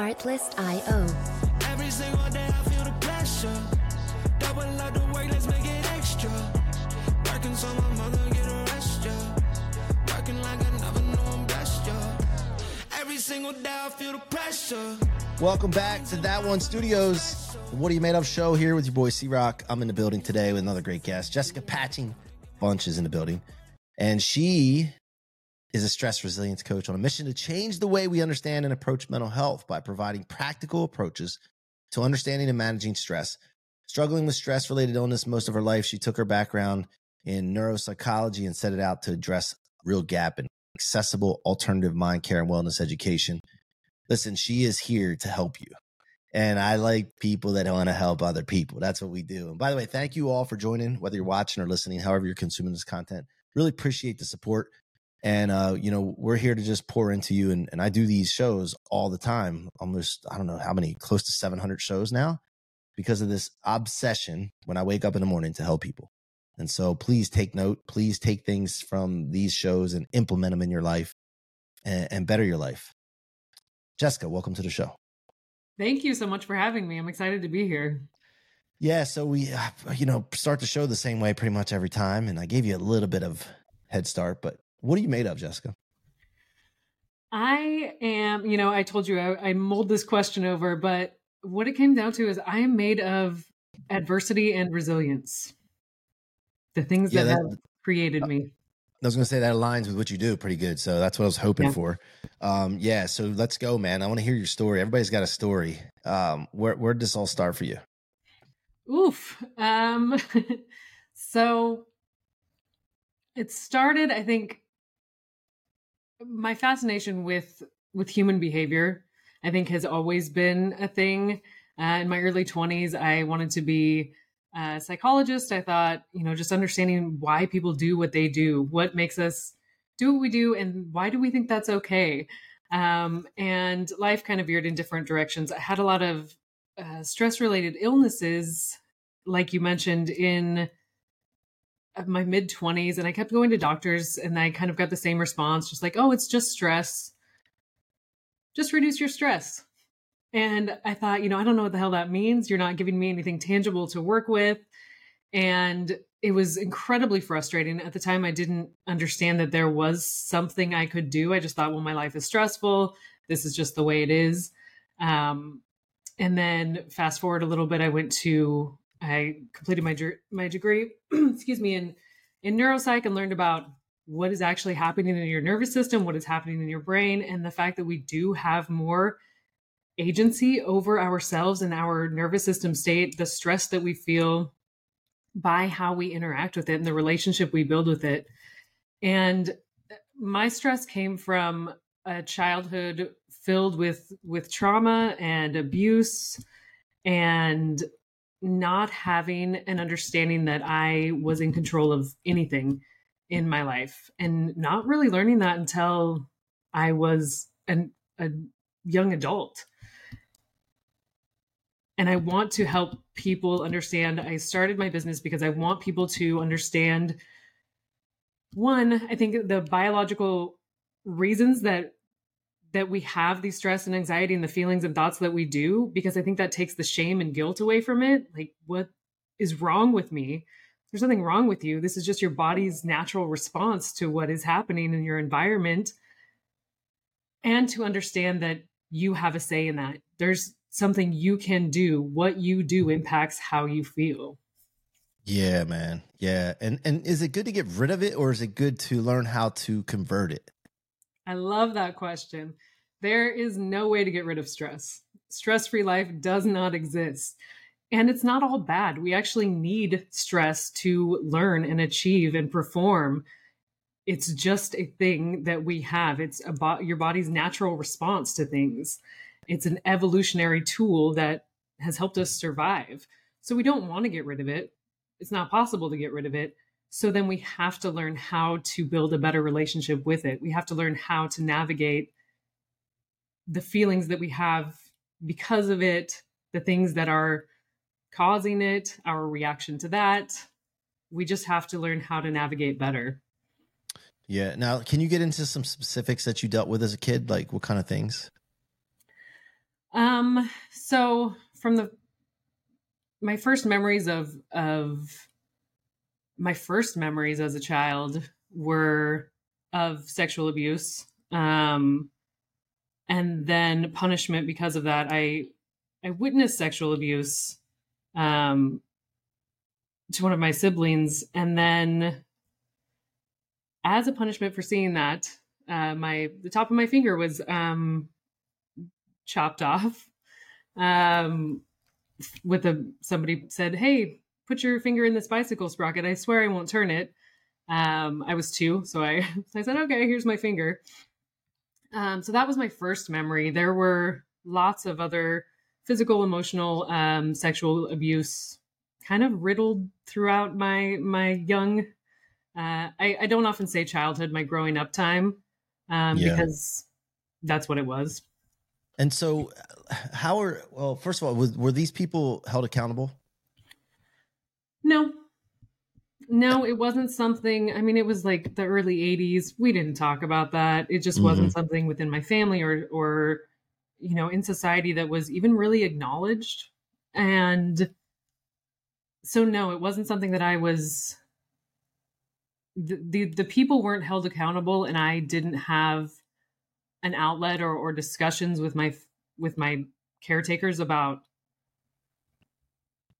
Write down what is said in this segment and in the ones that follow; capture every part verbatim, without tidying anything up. artlist dot io. Every single day I feel the pressure. Double up the work, let's make it extra. Working so my mother get a rest, yeah. Working like I never know I'm blessed, yeah. Every single day I feel the pressure. Welcome back to That One Studios, the What Are You Made Of show here with your boy C-Roc. I'm in the building today with another great guest. Jessica Patching-Bunch is in the building, and she is a stress resilience coach on a mission to change the way we understand and approach mental health by providing practical approaches to understanding and managing stress. Struggling with stress-related illness most of her life, she took her background in neuropsychology and set it out to address a real gap in accessible alternative mind care and wellness education. Listen, she is here to help you. And I like people that want to help other people. That's what we do. And by the way, thank you all for joining, whether you're watching or listening, however you're consuming this content. Really appreciate the support. And, uh, you know, we're here to just pour into you. And, and I do these shows all the time, almost, I don't know how many, close to seven hundred shows now, because of this obsession when I wake up in the morning to help people. And so please take note, please take things from these shows and implement them in your life and, and better your life. Jessica, welcome to the show. Thank you so much for having me. I'm excited to be here. Yeah. So we, uh, you know, start the show the same way pretty much every time. And I gave you a little bit of head start, but what are you made of, Jessica? I am, you know, I told you I, I mulled this question over, but what it came down to is I am made of adversity and resilience. The things yeah, that, that have created me. I was going to say that aligns with what you do pretty good. So that's what I was hoping yeah. for. Um, yeah. So let's go, man. I want to hear your story. Everybody's got a story. Um, where, where'd this all start for you? Oof. Um, so it started, I think, my fascination with, with human behavior, I think, has always been a thing. Uh, in my early twenties, I wanted to be a psychologist. I thought, you know, just understanding why people do what they do, what makes us do what we do, and why do we think that's okay? Um, and life kind of veered in different directions. I had a lot of uh, stress-related illnesses, like you mentioned, in my mid-twenties, and I kept going to doctors, and I kind of got the same response, just like, oh, it's just stress. Just reduce your stress. And I thought, you know, I don't know what the hell that means. You're not giving me anything tangible to work with. And it was incredibly frustrating. At the time, I didn't understand that there was something I could do. I just thought, well, my life is stressful. This is just the way it is. Um, and then fast forward a little bit, I went to, I completed my my degree, excuse me, in, in neuropsych, and learned about what is actually happening in your nervous system, what is happening in your brain, and the fact that we do have more agency over ourselves and our nervous system state, the stress that we feel by how we interact with it and the relationship we build with it. And my stress came from a childhood filled with, with trauma and abuse, and not having an understanding that I was in control of anything in my life, and not really learning that until I was an, a young adult. And I want to help people understand. I started my business because I want people to understand, one, I think the biological reasons that that we have the stress and anxiety and the feelings and thoughts that we do, because I think that takes the shame and guilt away from it. Like, what is wrong with me? There's nothing wrong with you. This is just your body's natural response to what is happening in your environment. And to understand that you have a say in that. There's something you can do. What you do impacts how you feel. Yeah, man. Yeah. And and is it good to get rid of it, or is it good to learn how to convert it? I love that question. There is no way to get rid of stress. Stress-free life does not exist. And it's not all bad. We actually need stress to learn and achieve and perform. It's just a thing that we have. It's about your body's natural response to things. It's an evolutionary tool that has helped us survive. So we don't want to get rid of it. It's not possible to get rid of it. So then we have to learn how to build a better relationship with it. We have to learn how to navigate the feelings that we have because of it, the things that are causing it, our reaction to that. We just have to learn how to navigate better. Yeah. Now, can you get into some specifics that you dealt with as a kid? Like, what kind of things? Um, so from the, my first memories of, of my first memories as a child were of sexual abuse. Um, and then punishment because of that. I, I witnessed sexual abuse, um, to one of my siblings. And then as a punishment for seeing that, uh, my, the top of my finger was, um, chopped off. Um, with a, somebody said, "Hey, put your finger in this bicycle sprocket. I swear I won't turn it." Um, I was two. So I, I said, "Okay, here's my finger." Um, so that was my first memory. There were lots of other physical, emotional, um, sexual abuse kind of riddled throughout my, my young, uh, I, I don't often say childhood, my growing up time, um, yeah. because that's what it was. And so how are, well, first of all, was, were these people held accountable? No, no, it wasn't something, I mean, it was like the early eighties. We didn't talk about that. It just mm-hmm. wasn't something within my family or, or, you know, in society that was even really acknowledged. And so, no, it wasn't something that I was, the, the, the people weren't held accountable, and I didn't have an outlet or, or discussions with my, with my caretakers about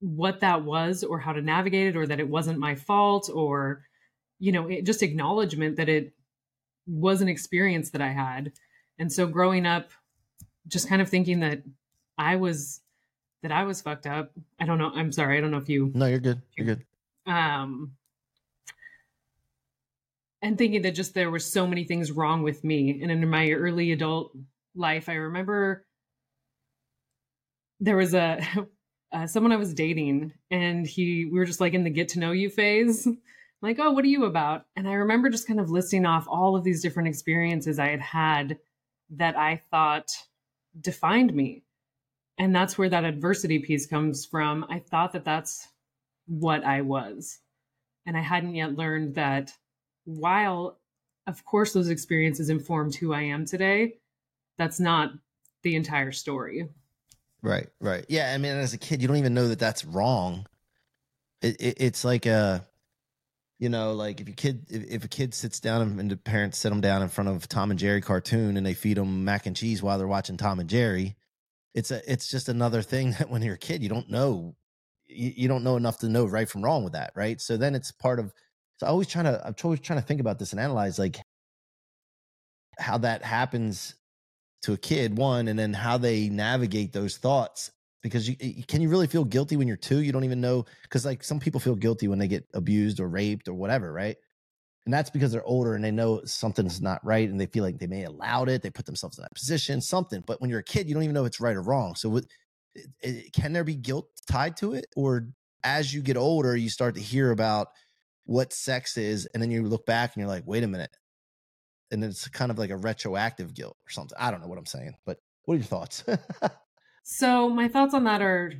what that was or how to navigate it, or that it wasn't my fault, or, you know, it, just acknowledgement that it was an experience that I had. And so growing up, just kind of thinking that I was, that I was fucked up. I don't know. I'm sorry. I don't know if you, no, you're good. You're good. Um, and thinking that just, there were so many things wrong with me. And in my early adult life, I remember there was a, uh, someone I was dating, and he, we were just like in the get to know you phase, like, "Oh, what are you about?" And I remember just kind of listing off all of these different experiences I had had that I thought defined me. And that's where that adversity piece comes from. I thought that that's what I was. And I hadn't yet learned that while, of course, those experiences informed who I am today, that's not the entire story. Right, right. Yeah, I mean, as a kid, you don't even know that that's wrong. It, it, it's like a, you know, like if your kid, if, if a kid sits down and the parents sit them down in front of Tom and Jerry cartoon and they feed them mac and cheese while they're watching Tom and Jerry, it's a, it's just another thing that when you're a kid, you don't know, you, you don't know enough to know right from wrong with that, right? So then it's part of. So I always trying to, I'm always trying to think about this and analyze like how that happens to a kid, one, and then how they navigate those thoughts. Because you, you can you really feel guilty when you're two? You don't even know, because like some people feel guilty when they get abused or raped or whatever, right? And that's because they're older and they know something's not right, and they feel like they may have allowed it. They put themselves in that position, something. But when you're a kid, you don't even know if it's right or wrong. So with, it, it, can there be guilt tied to it? Or as you get older, you start to hear about what sex is, and then you look back and you're like, wait a minute. And it's kind of like a retroactive guilt or something. I don't know what I'm saying, but what are your thoughts? So my thoughts on that are,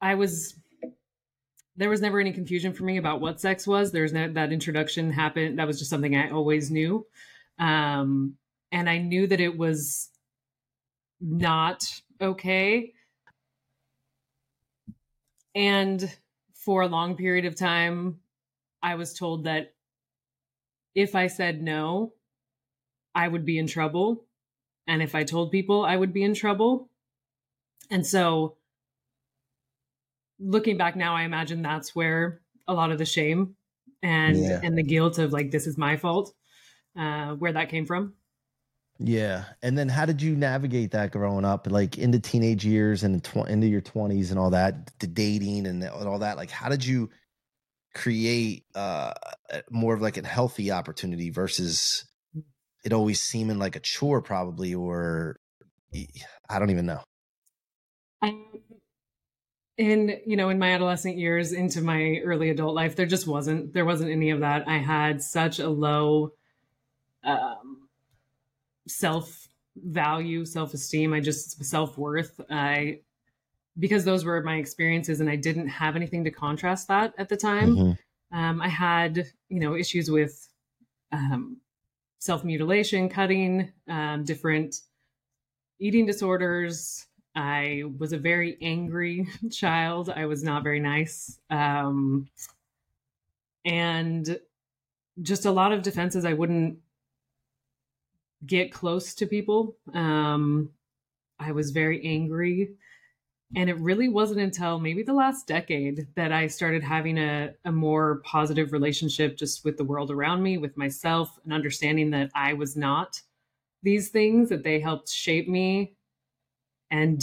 I was, there was never any confusion for me about what sex was. There's no, that introduction happened. That was just something I always knew. Um, and I knew that it was not okay. And for a long period of time, I was told that if I said no, I would be in trouble. And if I told people, I would be in trouble. And so looking back now, I imagine that's where a lot of the shame and, yeah. and the guilt of like, this is my fault, uh, where that came from. Yeah. And then how did you navigate that growing up, like into teenage years and tw- into your twenties and all that, the dating and all that? Like, how did you create uh, more of like a healthy opportunity versus it always seeming like a chore probably, or I don't even know. I, in, you know, in my adolescent years into my early adult life, there just wasn't, there wasn't any of that. I had such a low um, self-value, self-esteem. I just self-worth. I, because those were my experiences and I didn't have anything to contrast that at the time. Mm-hmm. Um, I had, you know, issues with um, self-mutilation, cutting, um, different eating disorders, I was a very angry child. I was not very nice. Um, and just a lot of defenses. I wouldn't get close to people. Um, I was very angry. And it really wasn't until maybe the last decade that I started having a, a more positive relationship just with the world around me, with myself, and understanding that I was not these things, that they helped shape me and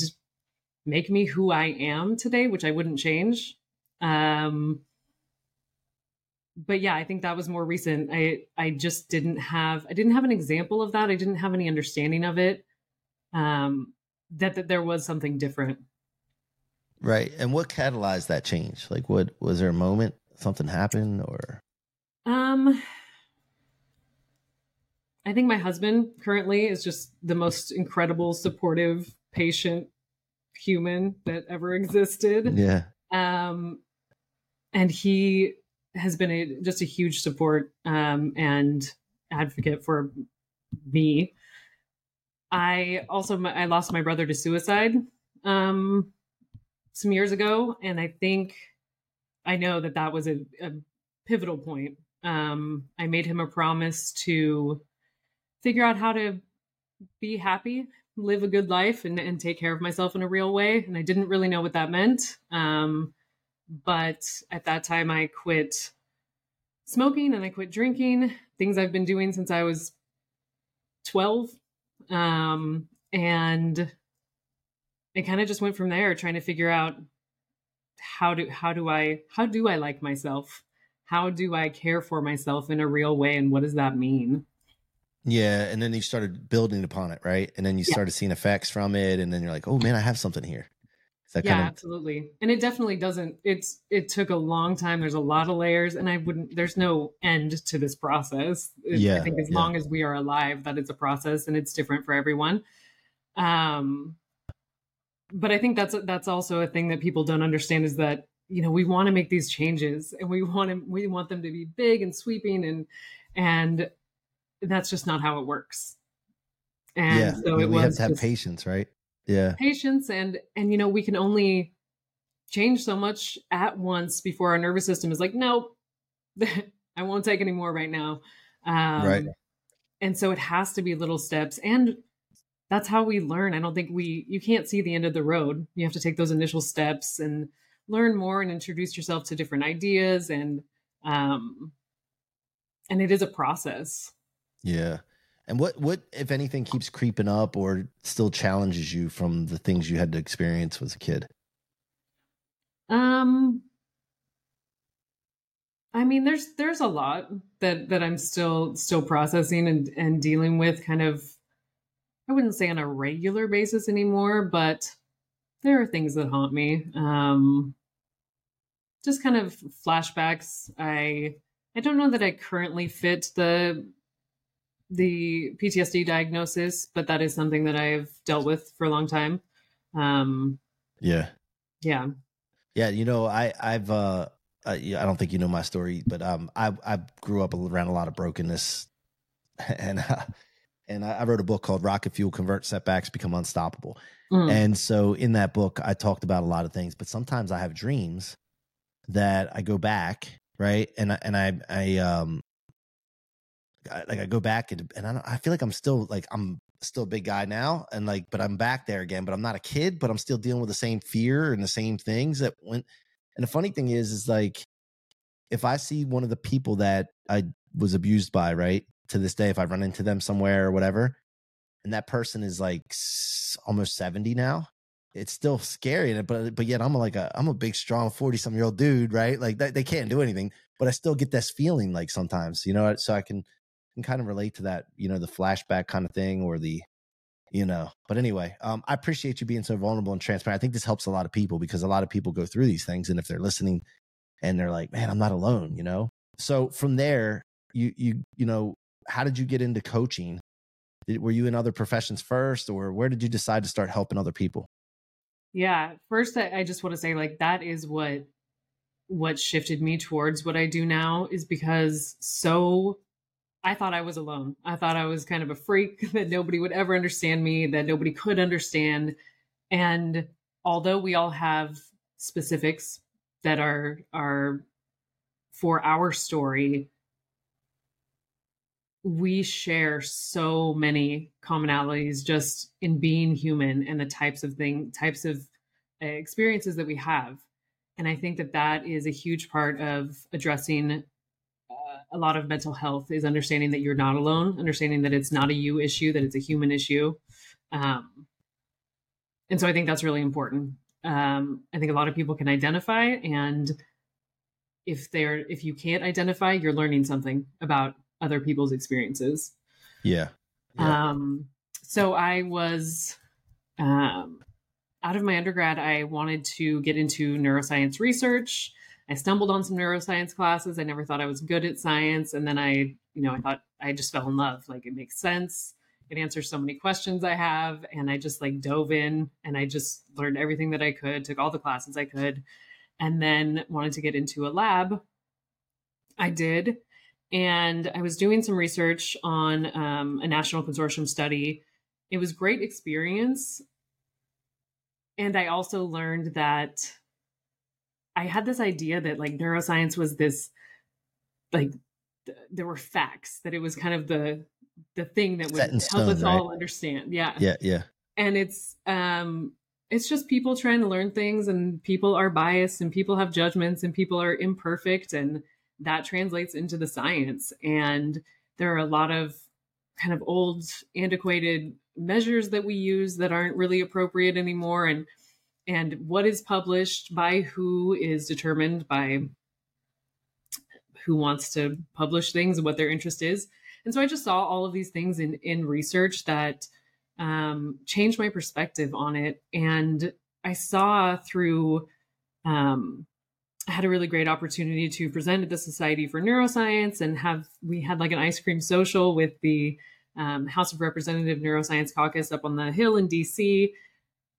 make me who I am today, which I wouldn't change. Um, but yeah, I think that was more recent. I, I just didn't have, I didn't have an example of that. I didn't have any understanding of it, um, that, that there was something different. Right. And what catalyzed that change? Like what, was there a moment, something happened or? Um, I think my husband currently is just the most incredible, supportive, patient human that ever existed. Yeah. Um, and he has been a, just a huge support, um, and advocate for me. I also, my, I lost my brother to suicide, um, some years ago. And I think, I know that that was a, a pivotal point. Um, I made him a promise to figure out how to be happy, live a good life, and, and take care of myself in a real way. And I didn't really know what that meant. Um, but at that time, I quit smoking and I quit drinking, things I've been doing since I was twelve. Um, and it kind of just went from there, trying to figure out how do, how do I, how do I like myself? How do I care for myself in a real way? And what does that mean? Yeah. And then you started building upon it, right? And then you yeah. started seeing effects from it. And then you're like, oh man, I have something here. Is that yeah, kind of... absolutely. And it definitely doesn't, it's, it took a long time. There's a lot of layers and I wouldn't, there's no end to this process. It, yeah, I think as yeah. long as we are alive, that it's a process and it's different for everyone. Um, but I think that's, that's also a thing that people don't understand is that, you know, we want to make these changes and we want to, we want them to be big and sweeping and, and, that's just not how it works. And yeah. so it we was have to have patience, right? Yeah. Patience. And, and, you know, we can only change so much at once before our nervous system is like, nope, I won't take any more right now. Um, right. And so it has to be little steps, and that's how we learn. I don't think we, you can't see the end of the road. You have to take those initial steps and learn more and introduce yourself to different ideas. And, um, and it is a process. Yeah. And what, what, if anything, keeps creeping up or still challenges you from the things you had to experience as a kid? Um, I mean, there's, there's a lot that, that I'm still, still processing and, and dealing with, kind of, I wouldn't say on a regular basis anymore, but there are things that haunt me. Um, just kind of flashbacks. I, I don't know that I currently fit the, the P T S D diagnosis, but that is something that I've dealt with for a long time. Um, yeah. Yeah. Yeah. You know, I, I've, uh, I, I don't think you know my story, but, um, I, I grew up around a lot of brokenness, and, uh, and I wrote a book called Rocket Fuel: Convert Setbacks Become Unstoppable. Mm. And so in that book, I talked about a lot of things, but sometimes I have dreams that I go back. Right. And I, and I, I, um, I, like I go back and, and I, don't, I feel like I'm still like, I'm still a big guy now. And like, but I'm back there again, but I'm not a kid, but I'm still dealing with the same fear and the same things that went. And the funny thing is, is like, if I see one of the people that I was abused by, right, to this day, if I run into them somewhere or whatever, and that person is like almost seventy now, it's still scary. But, but yet I'm like a, I'm a big, strong forty some year old dude, right? Like that, they can't do anything, but I still get this feeling like sometimes, you know, so I can, and kind of relate to that, you know, the flashback kind of thing, or the, you know, but anyway, um, I appreciate you being so vulnerable and transparent. I think this helps a lot of people, because a lot of people go through these things, and if they're listening and they're like, man, I'm not alone, you know? So from there, you, you, you know, how did you get into coaching? Did, were you in other professions first, or where did you decide to start helping other people? Yeah. First, I, I just want to say, like, that is what, what shifted me towards what I do now, is because so I thought I was alone. I thought I was kind of a freak, that nobody would ever understand me, that nobody could understand. And although we all have specifics that are, are for our story, we share so many commonalities just in being human and the types of thing, types of experiences that we have. And I think that that is a huge part of addressing uh, a lot of mental health, is understanding that you're not alone, understanding that it's not a you issue, that it's a human issue. Um, and so I think that's really important. Um, I think a lot of people can identify, and if they're, if you can't identify, you're learning something about other people's experiences. Yeah. yeah. Um, so I was, um, out of my undergrad, I wanted to get into neuroscience research. I stumbled on some neuroscience classes. I never thought I was good at science. And then I, you know, I thought I just fell in love. Like, it makes sense. It answers so many questions I have. And I just like dove in, and I just learned everything that I could, took all the classes I could, and then wanted to get into a lab. I did. And I was doing some research on um, a national consortium study. It was great experience. And I also learned that I had this idea that like neuroscience was this, like th- there were facts, that it was kind of the the thing that would help stone, us right? all understand. Yeah. Yeah. Yeah. And it's, um, it's just people trying to learn things, and people are biased, and people have judgments, and people are imperfect, and that translates into the science. And there are a lot of kind of old, antiquated measures that we use that aren't really appropriate anymore. And, and what is published by who is determined by who wants to publish things and what their interest is. And so I just saw all of these things in, in research that um, changed my perspective on it. And I saw through, um, I had a really great opportunity to present at the Society for Neuroscience, and have, we had like an ice cream social with the Um, House of Representative Neuroscience Caucus up on the Hill in D C.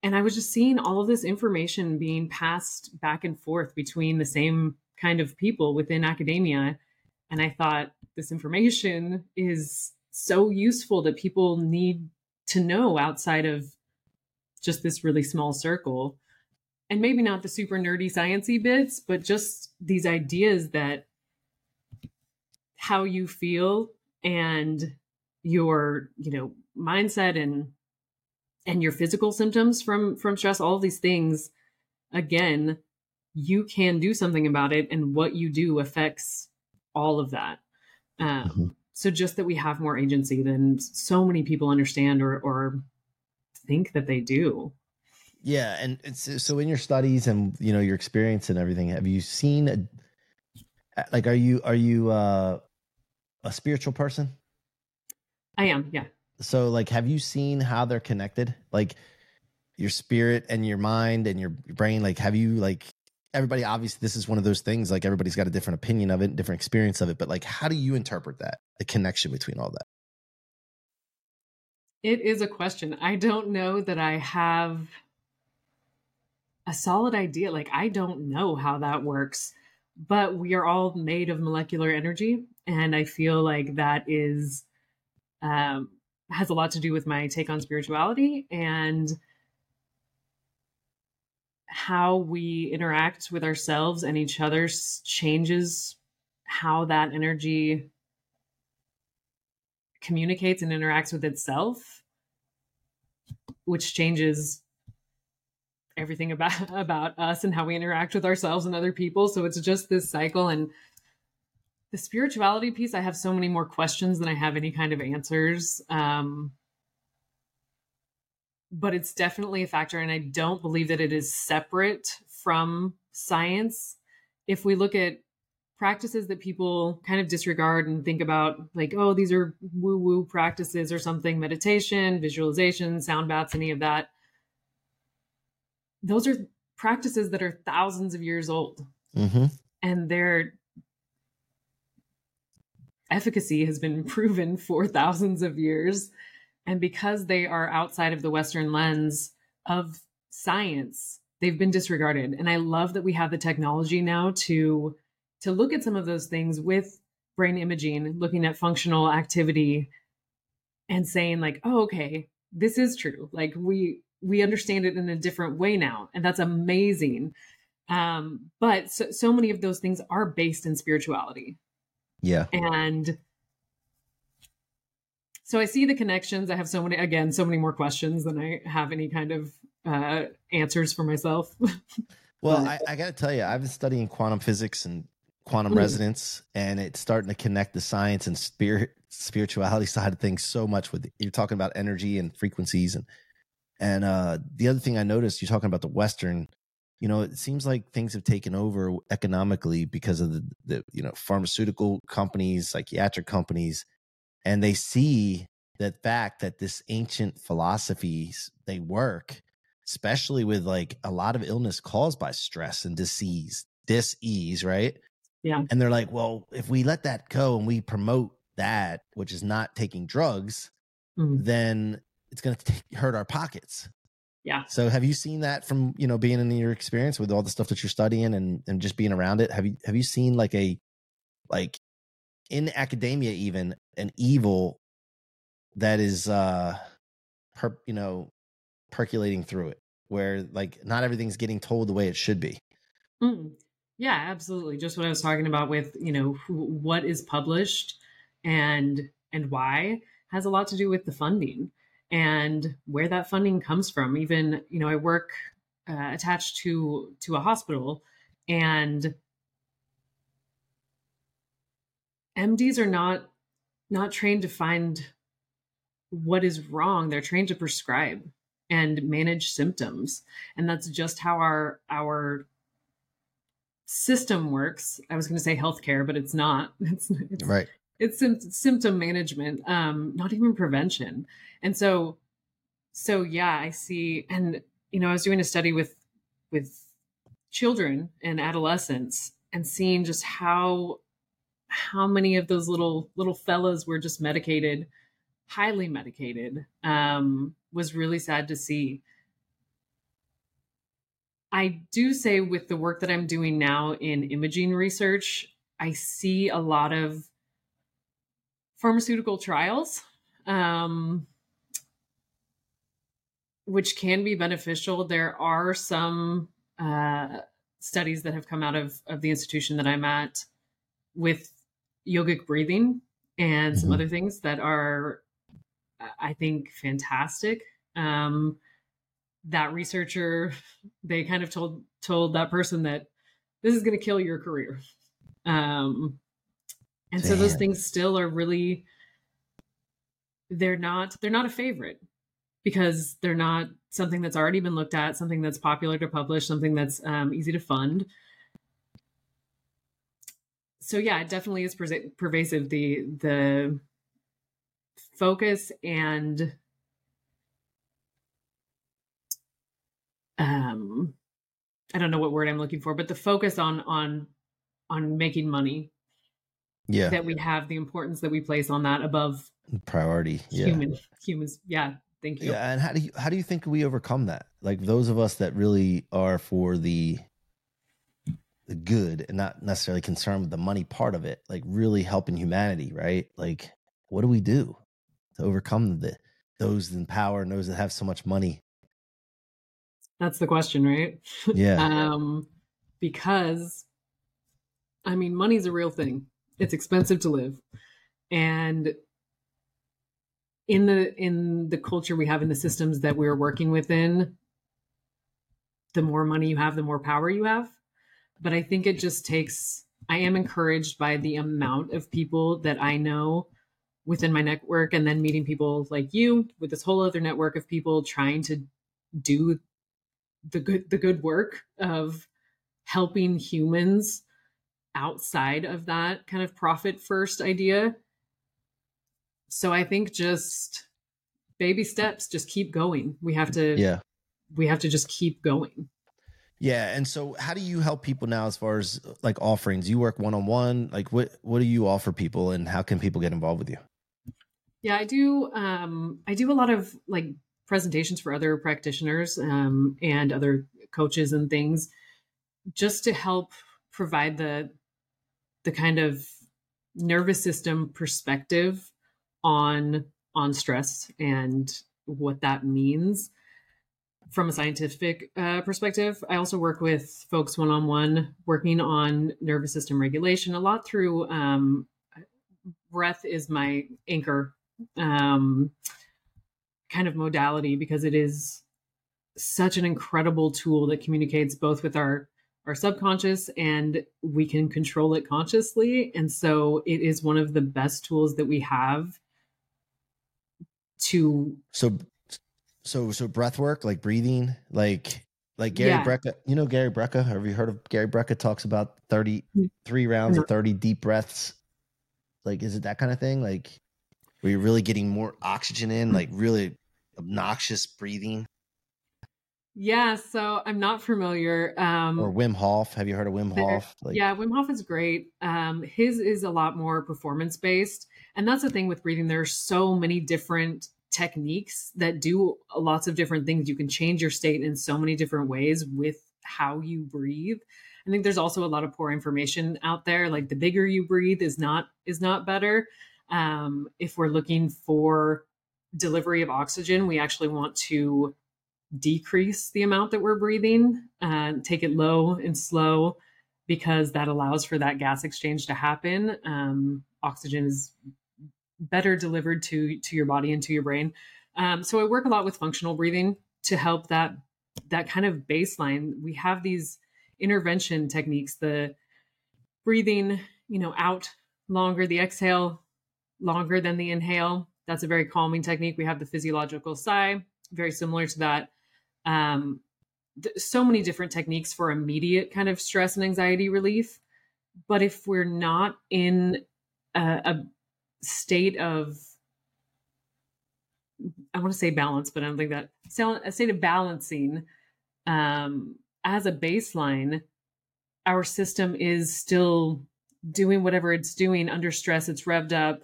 And I was just seeing all of this information being passed back and forth between the same kind of people within academia. And I thought, this information is so useful that people need to know outside of just this really small circle. And maybe not the super nerdy sciencey bits, but just these ideas that how you feel and your, you know, mindset and, and your physical symptoms from, from stress, all these things, again, you can do something about it, and what you do affects all of that. Um, mm-hmm. So just that we have more agency than so many people understand or, or think that they do. Yeah. And it's, so in your studies and, you know, your experience and everything, have you seen, a, like, are you, are you uh, a spiritual person? I am. Yeah. So like, have you seen how they're connected? Like your spirit and your mind and your brain, like, have you, like, everybody, obviously this is one of those things, like everybody's got a different opinion of it, different experience of it, but like, how do you interpret that, the connection between all that? It is a question. I don't know that I have a solid idea. Like, I don't know how that works, but we are all made of molecular energy. And I feel like that is, Um, has a lot to do with my take on spirituality and how we interact with ourselves and each other changes how that energy communicates and interacts with itself, which changes everything about, about us and how we interact with ourselves and other people. So it's just this cycle. And the spirituality piece, I have so many more questions than I have any kind of answers. Um, but it's definitely a factor. And I don't believe that it is separate from science. If we look at practices that people kind of disregard and think about like, oh, these are woo-woo practices or something, meditation, visualization, sound baths, any of that. Those are practices that are thousands of years old. Mm-hmm. And they're efficacy has been proven for thousands of years. And because they are outside of the Western lens of science, they've been disregarded. And I love that we have the technology now to, to look at some of those things with brain imaging, looking at functional activity and saying like, oh, okay, this is true. Like we, we understand it in a different way now. And that's amazing. Um, but so, so many of those things are based in spirituality. Yeah. And so I see the connections. I have so many, again, so many more questions than I have any kind of uh, answers for myself. Well, I, I got to tell you, I've been studying quantum physics and quantum mm. resonance, and it's starting to connect the science and spirit spirituality side of things so much. With you're talking about energy and frequencies, and and uh, the other thing I noticed, you're talking about the Western. You know, it seems like things have taken over economically because of the, the you know pharmaceutical companies, psychiatric companies, and they see that fact that this ancient philosophies they work. Especially with like a lot of illness caused by stress and disease, dis-ease, right? Yeah. And they're like, well, if we let that go and we promote that, which is not taking drugs, mm-hmm. then it's going to hurt our pockets. Yeah. So have you seen that from, you know, being in your experience with all the stuff that you're studying and, and just being around it? Have you, have you seen like a, like in academia, even an evil that is, uh, per, you know, percolating through it, where like not everything's getting told the way it should be? Mm. Yeah, absolutely. Just what I was talking about with, you know, who, what is published and, and why has a lot to do with the funding and where that funding comes from. Even, you know, I work uh, attached to, to a hospital, and M Ds are not, not trained to find what is wrong. They're trained to prescribe and manage symptoms. And that's just how our, our system works. I was going to say healthcare, but it's not, it's, it's right. It's, it's symptom management, um, not even prevention. And so, so yeah, I see. And, you know, I was doing a study with, with children and adolescents and seeing just how, how many of those little, little fellas were just medicated, highly medicated, um, was really sad to see. I do say with the work that I'm doing now in imaging research, I see a lot of pharmaceutical trials, um, which can be beneficial. There are some uh, studies that have come out of, of the institution that I'm at with yogic breathing and some mm-hmm. other things that are, I think, fantastic. Um, that researcher, they kind of told, told that person that this is going to kill your career. Um, and Damn. So those things still are really, they're not, they're not a favorite because they're not something that's already been looked at, something that's popular to publish, something that's um, easy to fund. So yeah, it definitely is per- pervasive. The, the, focus and um I don't know what word I'm looking for, but the focus on on on making money. Yeah. That we have, the importance that we place on that above priority. Yeah. Human humans. Yeah. Thank you. Yeah. And how do you how do you think we overcome that? Like those of us that really are for the the good and not necessarily concerned with the money part of it, like really helping humanity, right? Like what do we do to overcome the those in power and those that have so much money? That's the question, right? Yeah. um, because, I mean, money's a real thing. It's expensive to live. And in the in the culture we have, in the systems that we're working within, the more money you have, the more power you have. But I think it just takes, I am encouraged by the amount of people that I know within my network, and then meeting people like you with this whole other network of people trying to do the good, the good work of helping humans outside of that kind of profit first idea. So I think just baby steps, just keep going. We have to, yeah. we have to just keep going. Yeah. And so how do you help people now as far as like offerings? You work one-on-one, like what, what do you offer people and how can people get involved with you? Yeah, I do. Um, I do a lot of like presentations for other practitioners um, and other coaches and things, just to help provide the the kind of nervous system perspective on on stress and what that means. from a scientific uh, perspective. I also work with folks one-on-one working on nervous system regulation a lot through um, breath is my anchor um, kind of modality, because it is such an incredible tool that communicates both with our our subconscious, and we can control it consciously. And so it is one of the best tools that we have to. So, so, so breath work, like breathing, like, like Gary yeah. Brecka, you know, Gary Brecka, have you heard of Gary Brecka? Talks about thirty-three rounds of thirty deep breaths. Like, is it that kind of thing? Like, where you're really getting more oxygen in, like really obnoxious breathing. Yeah, so I'm not familiar. Um, or Wim Hof. Have you heard of Wim Hof? Like, yeah, Wim Hof is great. Um, his is a lot more performance-based. And that's the thing with breathing. There are so many different techniques that do lots of different things. You can change your state in so many different ways with how you breathe. I think there's also a lot of poor information out there. Like, the bigger you breathe is not is not better. Um, if we're looking for delivery of oxygen, we actually want to decrease the amount that we're breathing, uh, take it low and slow, because that allows for that gas exchange to happen. Um, oxygen is better delivered to, to your body and to your brain. Um, so I work a lot with functional breathing to help that, that kind of baseline. We have these intervention techniques, the breathing, you know, out longer, the exhale longer than the inhale. That's a very calming technique. We have the physiological sigh, very similar to that. Um, th- so many different techniques for immediate kind of stress and anxiety relief. But if we're not in a, a state of, I want to say balance, but I don't think that, a state of balancing um, as a baseline, our system is still doing whatever it's doing under stress, it's revved up.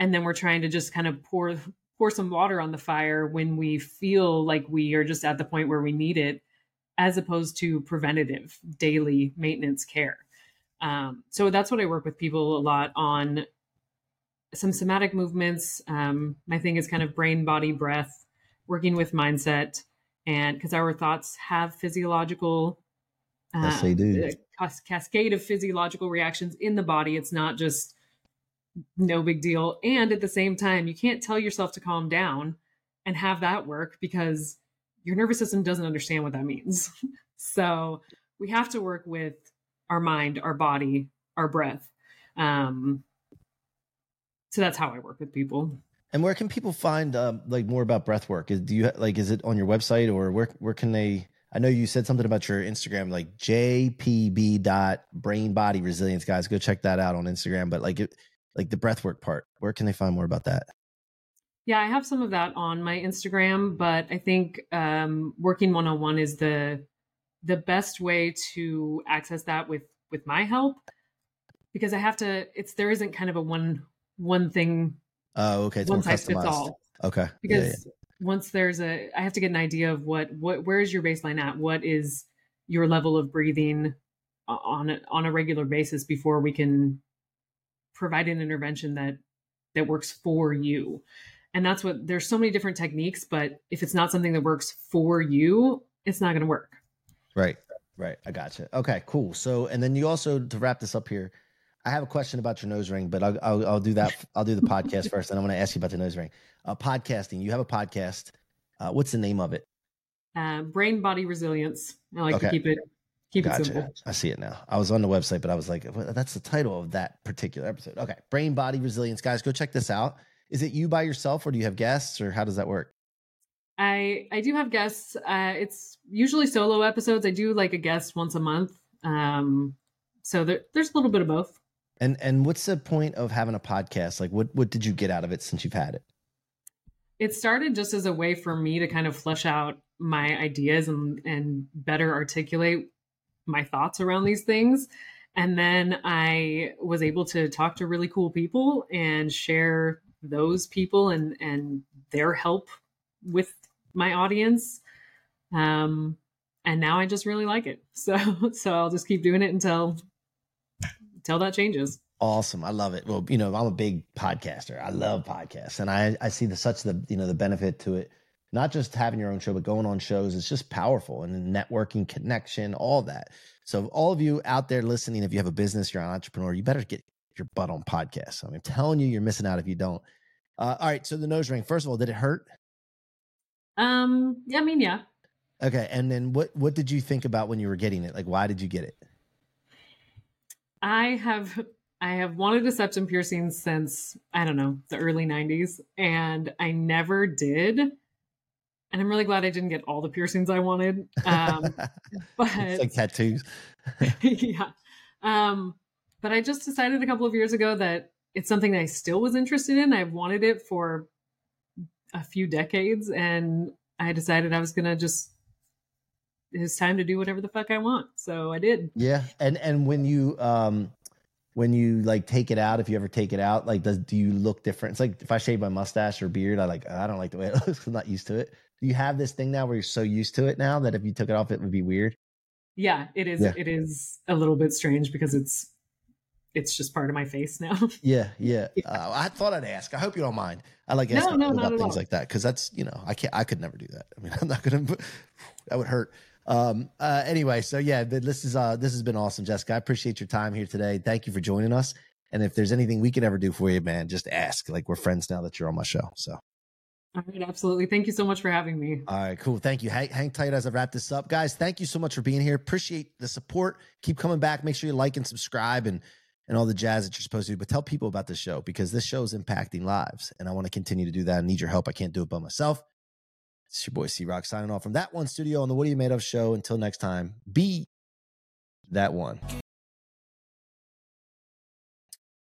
And then we're trying to just kind of pour pour some water on the fire when we feel like we are just at the point where we need it, as opposed to preventative daily maintenance care. Um, so that's what I work with people a lot on, some somatic movements. Um, my thing is kind of brain, body, breath, working with mindset, and because our thoughts have physiological, uh, yes, they do. Cas- cascade of physiological reactions in the body. It's not just no big deal. And at the same time, you can't tell yourself to calm down and have that work, because your nervous system doesn't understand what that means. So we have to work with our mind, our body, our breath. Um, so that's how I work with people. And where can people find um, like more about breath work? Is, do you like, is it on your website, or where, where can they, I know you said something about your Instagram, like j p b dot brain body resilience, guys, go check that out on Instagram. But like it, like the breathwork part, where can they find more about that? Yeah, I have some of that on my Instagram, but I think um, working one-on-one is the the best way to access that with with my help, because I have to. It's there isn't kind of a one one thing. Oh, okay. It's one size fits all. Okay. Because yeah, yeah. once there's a, I have to get an idea of what what where is your baseline at? What is your level of breathing on a, on a regular basis before we can provide an intervention that, that works for you. And that's what, there's so many different techniques, but if it's not something that works for you, it's not going to work. Right. Right. I gotcha. Okay, cool. So, and then you also, to wrap this up here, I have a question about your nose ring, but I'll, I'll, I'll do that. I'll do the podcast first. And I'm going to ask you about the nose ring, uh, podcasting. You have a podcast. Uh, what's the name of it? Uh, Brain-Body Resilience. I like okay. to keep it Keep gotcha. It simple. I see it now. I was on the website, but I was like, well, that's the title of that particular episode. Okay. Brain Body Resilience. Guys, go check this out. Is it you by yourself, or do you have guests, or how does that work? I, I do have guests. Uh, it's usually solo episodes. I do like a guest once a month. Um, so there, there's a little bit of both. And, and what's the point of having a podcast? Like what, what did you get out of it since you've had it? It started just as a way for me to kind of flesh out my ideas and, and better articulate my thoughts around these things. And then I was able to talk to really cool people and share those people and, and their help with my audience. Um, and now I just really like it. So, so I'll just keep doing it until, until that changes. Awesome. I love it. Well, you know, I'm a big podcaster. I love podcasts, and I, I see the, such the, you know, the benefit to it. not just having your own show, but going on shows. It's just powerful, and the networking, connection, all that. So all of you out there listening, if you have a business, you're an entrepreneur, you better get your butt on podcasts. I mean, I'm telling you, you're missing out if you don't. Uh, all right. So the nose ring, first of all, did it hurt? Um, yeah, I mean, yeah. Okay. And then what, what did you think about when you were getting it? Like, why did you get it? I have, I have wanted a septum piercing since, I don't know, the early nineties, and I never did. And I'm really glad I didn't get all the piercings I wanted. Um, but it's like tattoos. Yeah. Um, but I just decided a couple of years ago that it's something that I still was interested in. I've wanted it for a few decades, and I decided I was going to just, it was time to do whatever the fuck I want. So I did. Yeah. And, and when you, um, when you like take it out, if you ever take it out, like, does, do you look different? It's like, if I shave my mustache or beard, I like, I don't like the way it looks. I'm not used to it. Do you have this thing now where you're so used to it now that if you took it off, it would be weird? Yeah, it is. Yeah. It is a little bit strange because it's, it's just part of my face now. Yeah, yeah. yeah. Uh, I thought I'd ask. I hope you don't mind. I like asking no, no, about things all. like that because that's, you know, I can't. I could never do that. I mean, I'm not gonna. That would hurt. Um. Uh, anyway, so yeah, this is uh, this has been awesome, Jessica. I appreciate your time here today. Thank you for joining us. And if there's anything we can ever do for you, man, just ask. Like, we're friends now that you're on my show. So. All right, absolutely. Thank you so much for having me. All right, cool. Thank you. Hang, hang tight as I wrap this up, guys. Thank you so much for being here. Appreciate the support. Keep coming back. Make sure you like and subscribe and. and all the jazz that you're supposed to do, but tell people about this show because this show is impacting lives and I want to continue to do that. I need your help. I can't do it by myself. It's your boy C-Roc signing off from That One Studio on the What Are You Made Of show. Until next time, be that one.